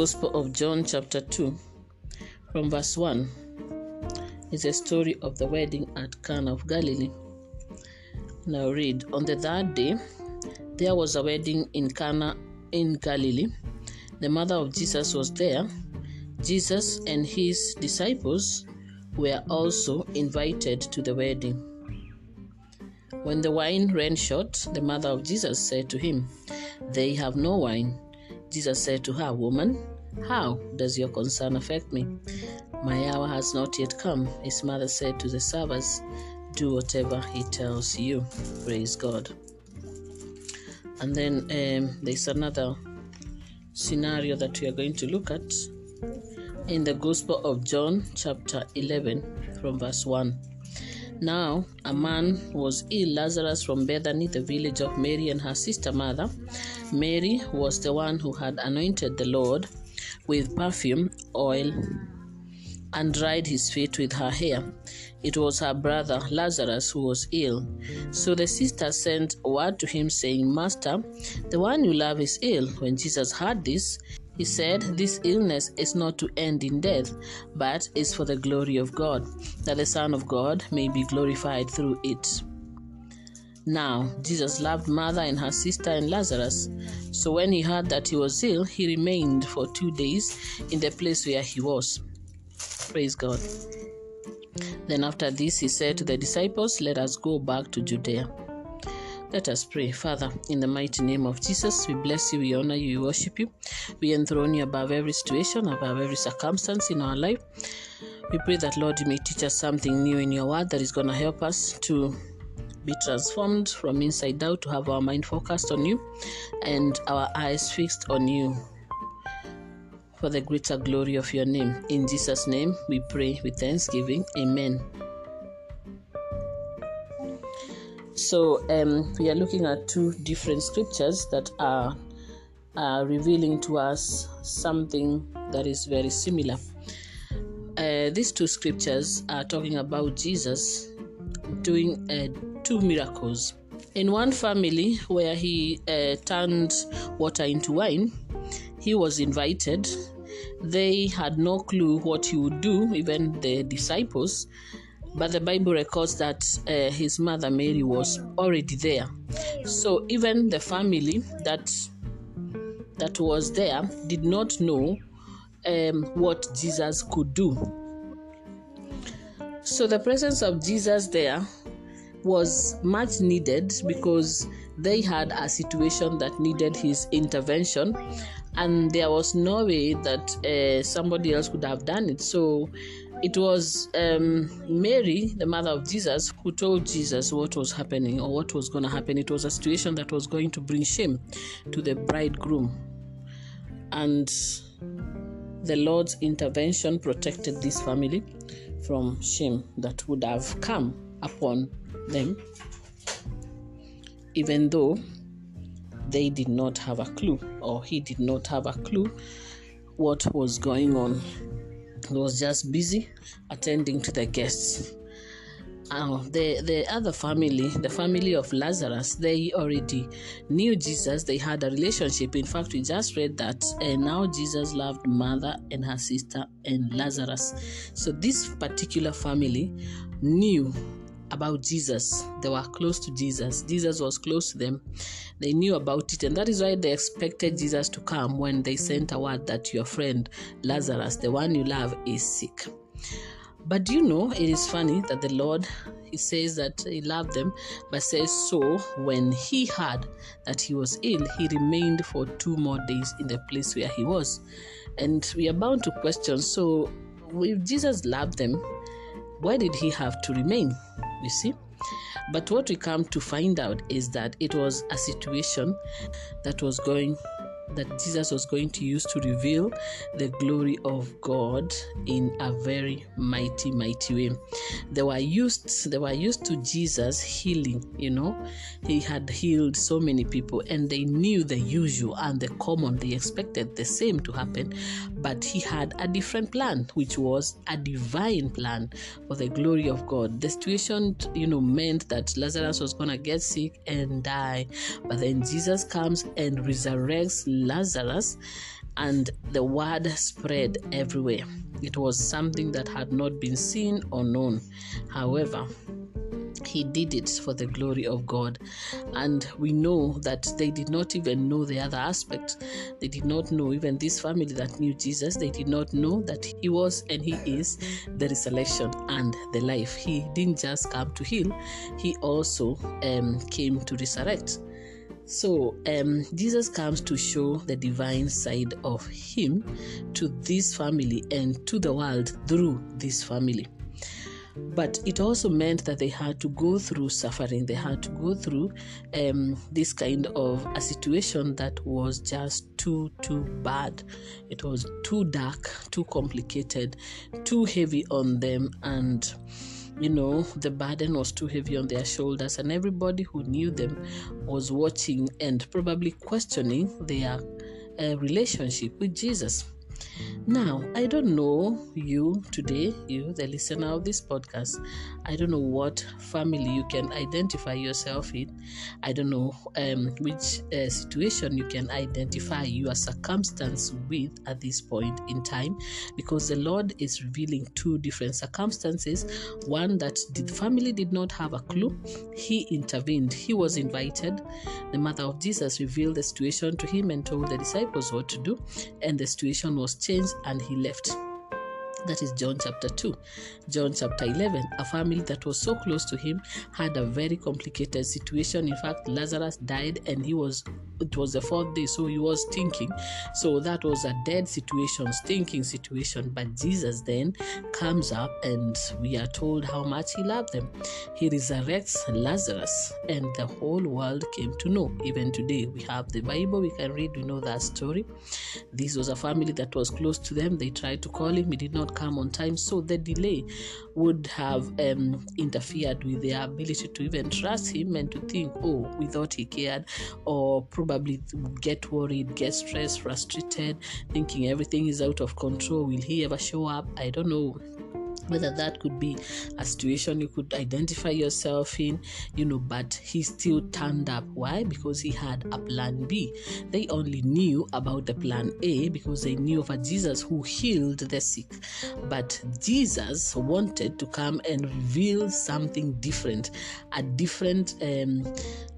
Gospel of John chapter 2 from verse 1 is a story of the wedding at Cana of Galilee. Now read, on the third day there was a wedding in Cana in Galilee. The mother of Jesus was there. Jesus and his disciples were also invited to the wedding. When the wine ran short, the mother of Jesus said to him, "They have no wine." Jesus said to her, "Woman, how does your concern affect me? My hour has not yet come." His mother said to the servants, "Do whatever he tells you." Praise God. And then there's another scenario that we are going to look at in the Gospel of John chapter 11 from verse 1. Now a man was ill, Lazarus from Bethany, the village of Mary and her sister Martha. Mary was the one who had anointed the Lord with perfume, oil, and dried his feet with her hair. It was her brother Lazarus who was ill. So the sister sent word to him saying, "Master, the one you love is ill." When Jesus heard this, he said, "This illness is not to end in death, but is for the glory of God, that the Son of God may be glorified through it." Now, Jesus loved Martha and her sister and Lazarus. So when he heard that he was ill, he remained for 2 days in the place where he was. Praise God. Then after this, he said to the disciples, "Let us go back to Judea." Let us pray. Father, in the mighty name of Jesus, we bless you, we honor you, we worship you. We enthrone you above every situation, above every circumstance in our life. We pray that, Lord, you may teach us something new in your word that is going to help us to be transformed from inside out, to have our mind focused on you and our eyes fixed on you for the greater glory of your name. In Jesus' name, we pray with thanksgiving. Amen. So we are looking at two different scriptures that are revealing to us something that is very similar. These two scriptures are talking about Jesus doing two miracles. In one family where he turned water into wine, he was invited. They had no clue what he would do, even the disciples. But the Bible records that his mother Mary was already there. So even the family that was there did not know what Jesus could do. So the presence of Jesus there was much needed because they had a situation that needed his intervention, and there was no way that somebody else could have done it. So it was Mary, the mother of Jesus, who told Jesus what was happening or what was going to happen. It was a situation that was going to bring shame to the bridegroom. And the Lord's intervention protected this family from shame that would have come upon them, even though they did not have a clue, or he did not have a clue what was going on. He was just busy attending to the guests. The other family, the family of Lazarus, they already knew Jesus. They had a relationship. In fact, we just read that now Jesus loved Martha and her sister and Lazarus. So this particular family knew about Jesus. They were close to Jesus. Jesus was close to them. They knew about it, and that is why they expected Jesus to come when they sent a word that your friend Lazarus, the one you love, is sick. But do you know, it is funny that the Lord, he says that he loved them, but says, so when he heard that he was ill, he remained for 2 more days in the place where he was. And we are bound to question, so if Jesus loved them, why did he have to remain? You see? But what we come to find out is that it was a situation that Jesus was going to use to reveal the glory of God in a very mighty, mighty way. They were used to Jesus healing, you know. He had healed so many people, and they knew the usual and the common. They expected the same to happen, but he had a different plan, which was a divine plan for the glory of God. The situation, you know, meant that Lazarus was going to get sick and die, but then Jesus comes and resurrects Lazarus and the word spread everywhere. It was something that had not been seen or known. However, he did it for the glory of God. And we know that they did not even know the other aspect. They did not know, even this family that knew Jesus, they did not know that he was and he is the resurrection and the life. He didn't just come to heal, he also came to resurrect. So Jesus comes to show the divine side of him to this family and to the world through this family. But it also meant that they had to go through suffering. They had to go through this kind of a situation that was just too bad. It was too dark, too complicated, too heavy on them, and the burden was too heavy on their shoulders, and everybody who knew them was watching and probably questioning their relationship with Jesus. Now, I don't know you today, you, the listener of this podcast. I don't know what family you can identify yourself in. I don't know which situation you can identify your circumstance with at this point in time, because the Lord is revealing two different circumstances. One that the family did not have a clue. He intervened. He was invited. The mother of Jesus revealed the situation to him and told the disciples what to do, and the situation was changed and he left. That is John chapter 2. John chapter 11, a family that was so close to him had a very complicated situation. In fact, Lazarus died and it was the fourth day, so he was stinking. So that was a dead situation, stinking situation. But Jesus then comes up and we are told how much he loved them. He resurrects Lazarus and the whole world came to know. Even today, we have the Bible, we can read, we know that story. This was a family that was close to them. They tried to call him, he did not come on time, so the delay would have interfered with their ability to even trust him and to think, oh, we thought he cared, or probably get worried, get stressed, frustrated, thinking everything is out of control. Will he ever show up? I don't know whether that could be a situation you could identify yourself in, but he still turned up. Why? Because he had a plan B. They only knew about the plan A because they knew of a Jesus who healed the sick. But Jesus wanted to come and reveal something different, a different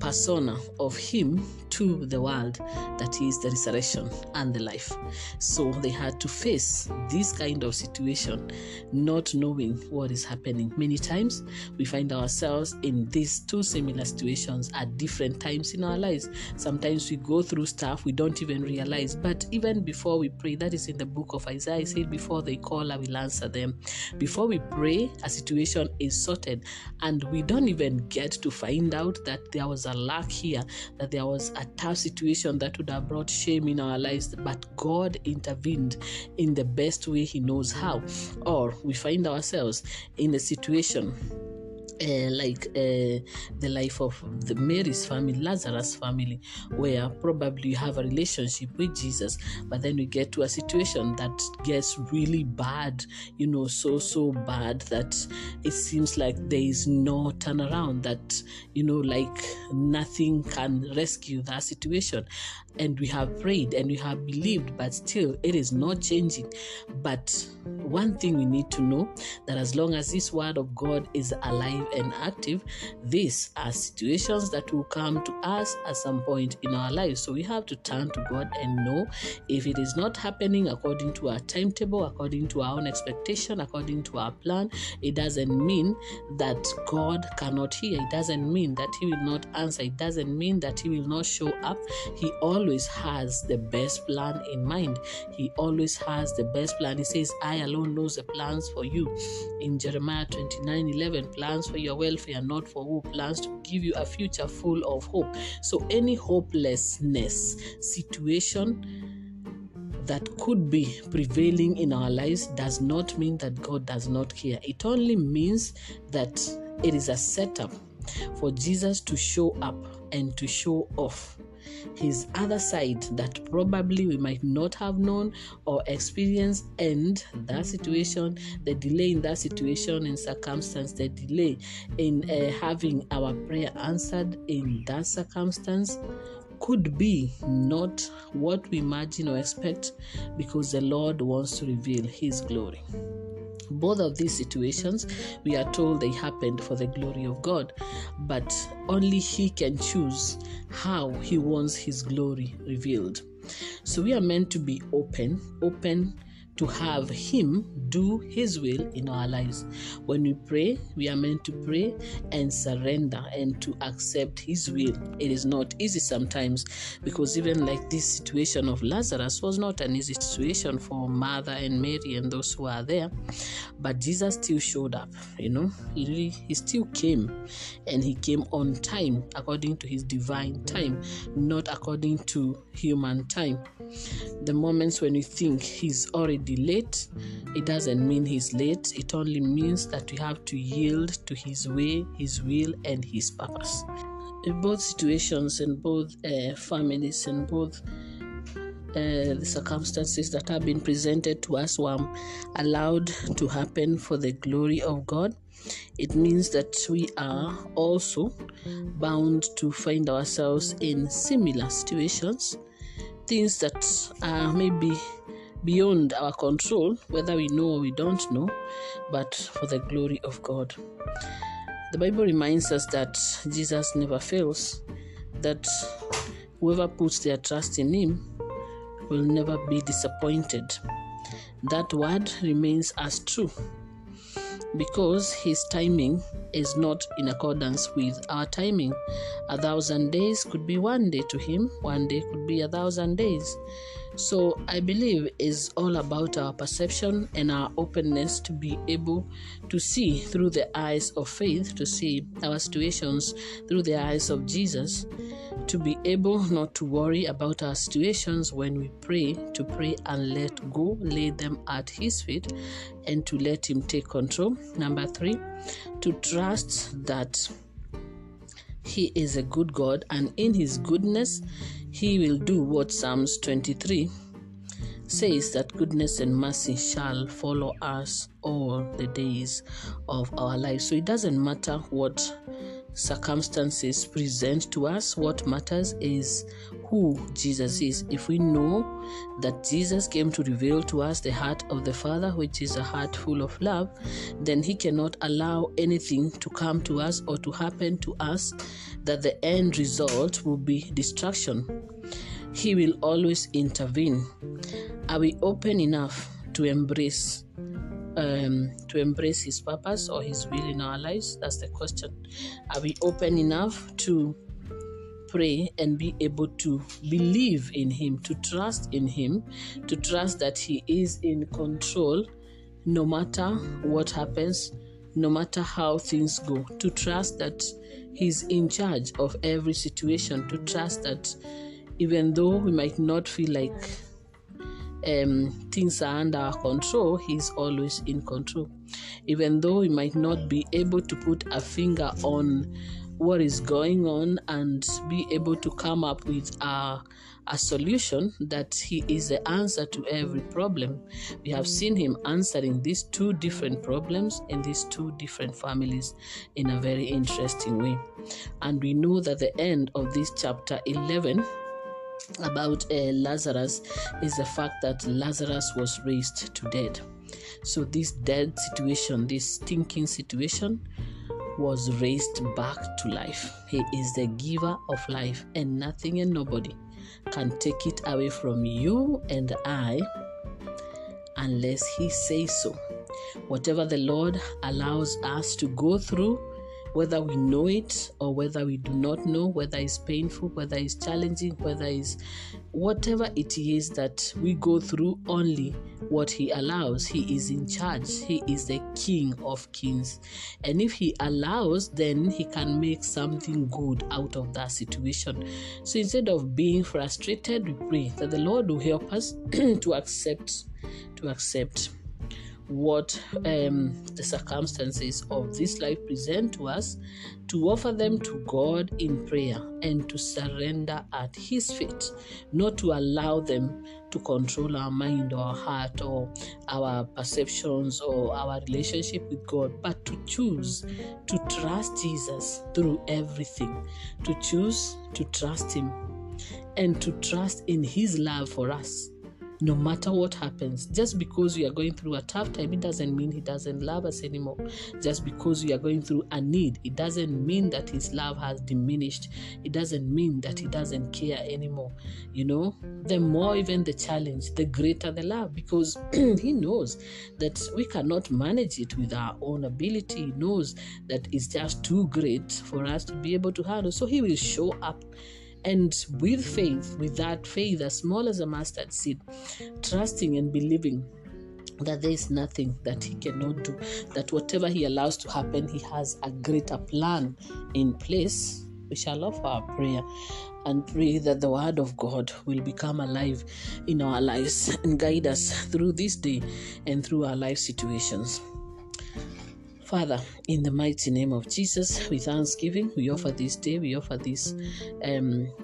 persona of him to the world, that is the resurrection and the life. So they had to face this kind of situation, not knowing what is happening. Many times we find ourselves in these two similar situations at different times in our lives. Sometimes we go through stuff we don't even realize, but even before we pray, that is in the book of Isaiah, it said, before they call, I will answer them. Before we pray, a situation is sorted, and we don't even get to find out that there was a lack here, that there was a tough situation that would have brought shame in our lives, but God intervened in the best way he knows how. Or we find ourselves in a situation like the life of the Mary's family, Lazarus family, where probably you have a relationship with Jesus, but then you get to a situation that gets really bad, so bad that it seems like there is no turnaround, that, like nothing can rescue that situation. And we have prayed and we have believed, but still it is not changing. But one thing we need to know, that as long as this word of God is alive and active, these are situations that will come to us at some point in our lives. So we have to turn to God and know if it is not happening according to our timetable, according to our own expectation, according to our plan, it doesn't mean that God cannot hear. It doesn't mean that he will not answer. It doesn't mean that he will not show up. He always has the best plan in mind. He always has the best plan. He says, I alone knows the plans for you. In Jeremiah 29:11, plans for your welfare, not for who, plans to give you a future full of hope. So any hopelessness situation that could be prevailing in our lives does not mean that God does not care. It only means that it is a setup for Jesus to show up and to show off his other side that probably we might not have known or experienced, and that situation, the delay in that situation and circumstance, the delay in having our prayer answered in that circumstance could be not what we imagine or expect, because the Lord wants to reveal His glory. Both of these situations, we are told they happened for the glory of God, but only He can choose how He wants His glory revealed. So we are meant to be open to have Him do His will in our lives. When we pray, we are meant to pray and surrender and to accept His will. It is not easy sometimes, because even like this situation of Lazarus was not an easy situation for Martha and Mary and those who are there, but Jesus still showed up, he still came, and He came on time, according to His divine time, not according to human time. The moments when you think He's already late, it doesn't mean He's late. It only means that we have to yield to His way, His will, and His purpose. In both situations, and both families, and both the circumstances that have been presented to us were allowed to happen for the glory of God, it means that we are also bound to find ourselves in similar situations, things that are maybe beyond our control, whether we know or we don't know, but for the glory of God. The Bible reminds us that Jesus never fails, that whoever puts their trust in Him will never be disappointed. That word remains as true, because His timing is not in accordance with our timing. 1,000 days could be 1 day to Him, 1 day could be 1,000 days. So I believe it's all about our perception and our openness to be able to see through the eyes of faith, to see our situations through the eyes of Jesus, to be able not to worry about our situations when we pray, to pray and let go, lay them at His feet, and to let Him take control. 3, to trust that He is a good God, and in His goodness, He will do what Psalms 23 says, that goodness and mercy shall follow us all the days of our life. So it doesn't matter what circumstances present to us. What matters is who Jesus is. If we know that Jesus came to reveal to us the heart of the Father, which is a heart full of love, then He cannot allow anything to come to us or to happen to us that the end result will be destruction. He will always intervene. Are we open enough to embrace His purpose or His will in our lives? That's the question. Are we open enough to pray and be able to believe in Him, to trust in Him, to trust that He is in control no matter what happens, no matter how things go, to trust that He's in charge of every situation, to trust that even though we might not feel like things are under our control, He's always in control. Even though we might not be able to put a finger on what is going on and be able to come up with a solution, that He is the answer to every problem. We have seen Him answering these two different problems in these two different families in a very interesting way. And we know that the end of this chapter 11 about Lazarus is the fact that Lazarus was raised to dead. So this dead situation, this stinking situation, was raised back to life. He is the giver of life, and nothing and nobody can take it away from you and I unless He says so. Whatever the Lord allows us to go through, whether we know it or whether we do not know, whether it's painful, whether it's challenging, whether it's whatever it is that we go through, only what He allows. He is in charge. He is the King of Kings. And if He allows, then He can make something good out of that situation. So instead of being frustrated, we pray that the Lord will help us to accept what the circumstances of this life present to us, to offer them to God in prayer and to surrender at His feet, not to allow them to control our mind or our heart or our perceptions or our relationship with God, but to choose to trust Jesus through everything, to choose to trust Him. and to trust in his love for us, no matter what happens. Just because we are going through a tough time, it doesn't mean he doesn't love us anymore. Just because we are going through a need, it doesn't mean that his love has diminished. It doesn't mean that he doesn't care anymore. You know, the more even the challenge, the greater the love, because he knows that we cannot manage it with our own ability. He knows that it's just too great for us to be able to handle. So he will show up. And with faith, with that faith as small as a mustard seed, trusting and believing that there is nothing that he cannot do, that whatever he allows to happen, he has a greater plan in place. We shall offer our prayer and pray that the word of God will become alive in our lives and guide us through this day and through our life situations. Father, in the mighty name of Jesus, with thanksgiving, we offer this day, we offer this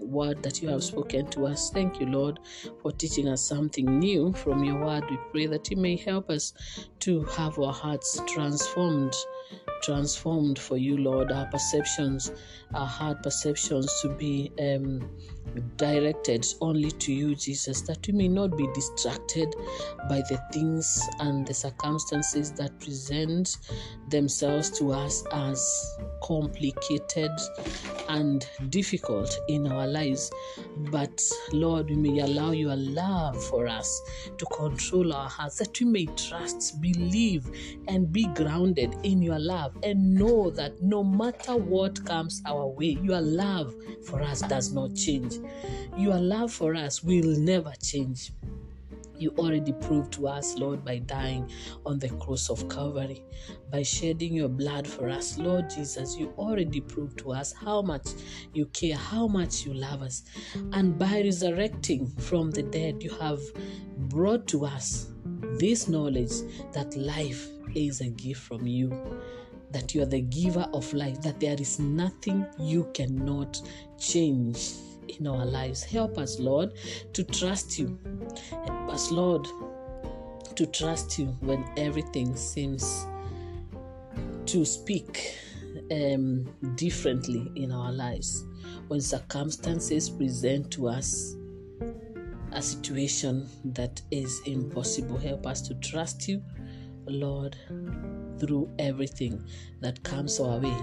word that you have spoken to us. Thank you, Lord, for teaching us something new from your word. We pray that you may help us to have our hearts transformed for you, Lord, our perceptions, our heart perceptions to be directed only to you, Jesus, that we may not be distracted by the things and the circumstances that present themselves to us as complicated and difficult in our lives. But Lord, we may allow your love for us to control our hearts, that we may trust, believe, and be grounded in your love, and know that no matter what comes our way, your love for us does not change. Your love for us will never change. You already proved to us, Lord, by dying on the cross of Calvary, by shedding your blood for us. Lord Jesus, you already proved to us how much you care, how much you love us. And by resurrecting from the dead, you have brought to us this knowledge that life is a gift from you, that you are the giver of life, that there is nothing you cannot change in our lives. Help us, Lord, to trust you. Help us, Lord, to trust you when everything seems to speak differently in our lives. When circumstances present to us a situation that is impossible, help us to trust you, Lord, through everything that comes our way,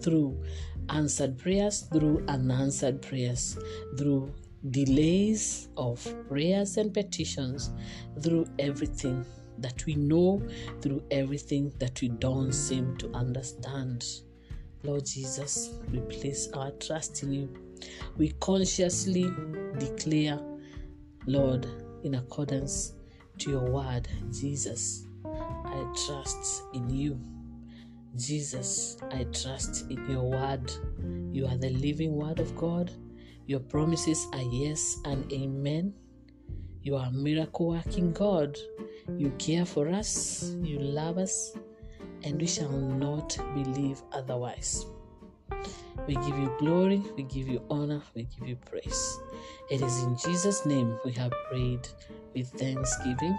through answered prayers, through unanswered prayers, through delays of prayers and petitions, through everything that we know, through everything that we don't seem to understand. Lord Jesus, we place our trust in you. We consciously declare, Lord, in accordance to your word, Jesus, I trust in you. Jesus, I trust in your word. You are the living word of God. Your promises are yes and amen. You are a miracle-working God. You care for us. You love us. And we shall not believe otherwise. We give you glory. We give you honor. We give you praise. It is in Jesus' name we have prayed with thanksgiving.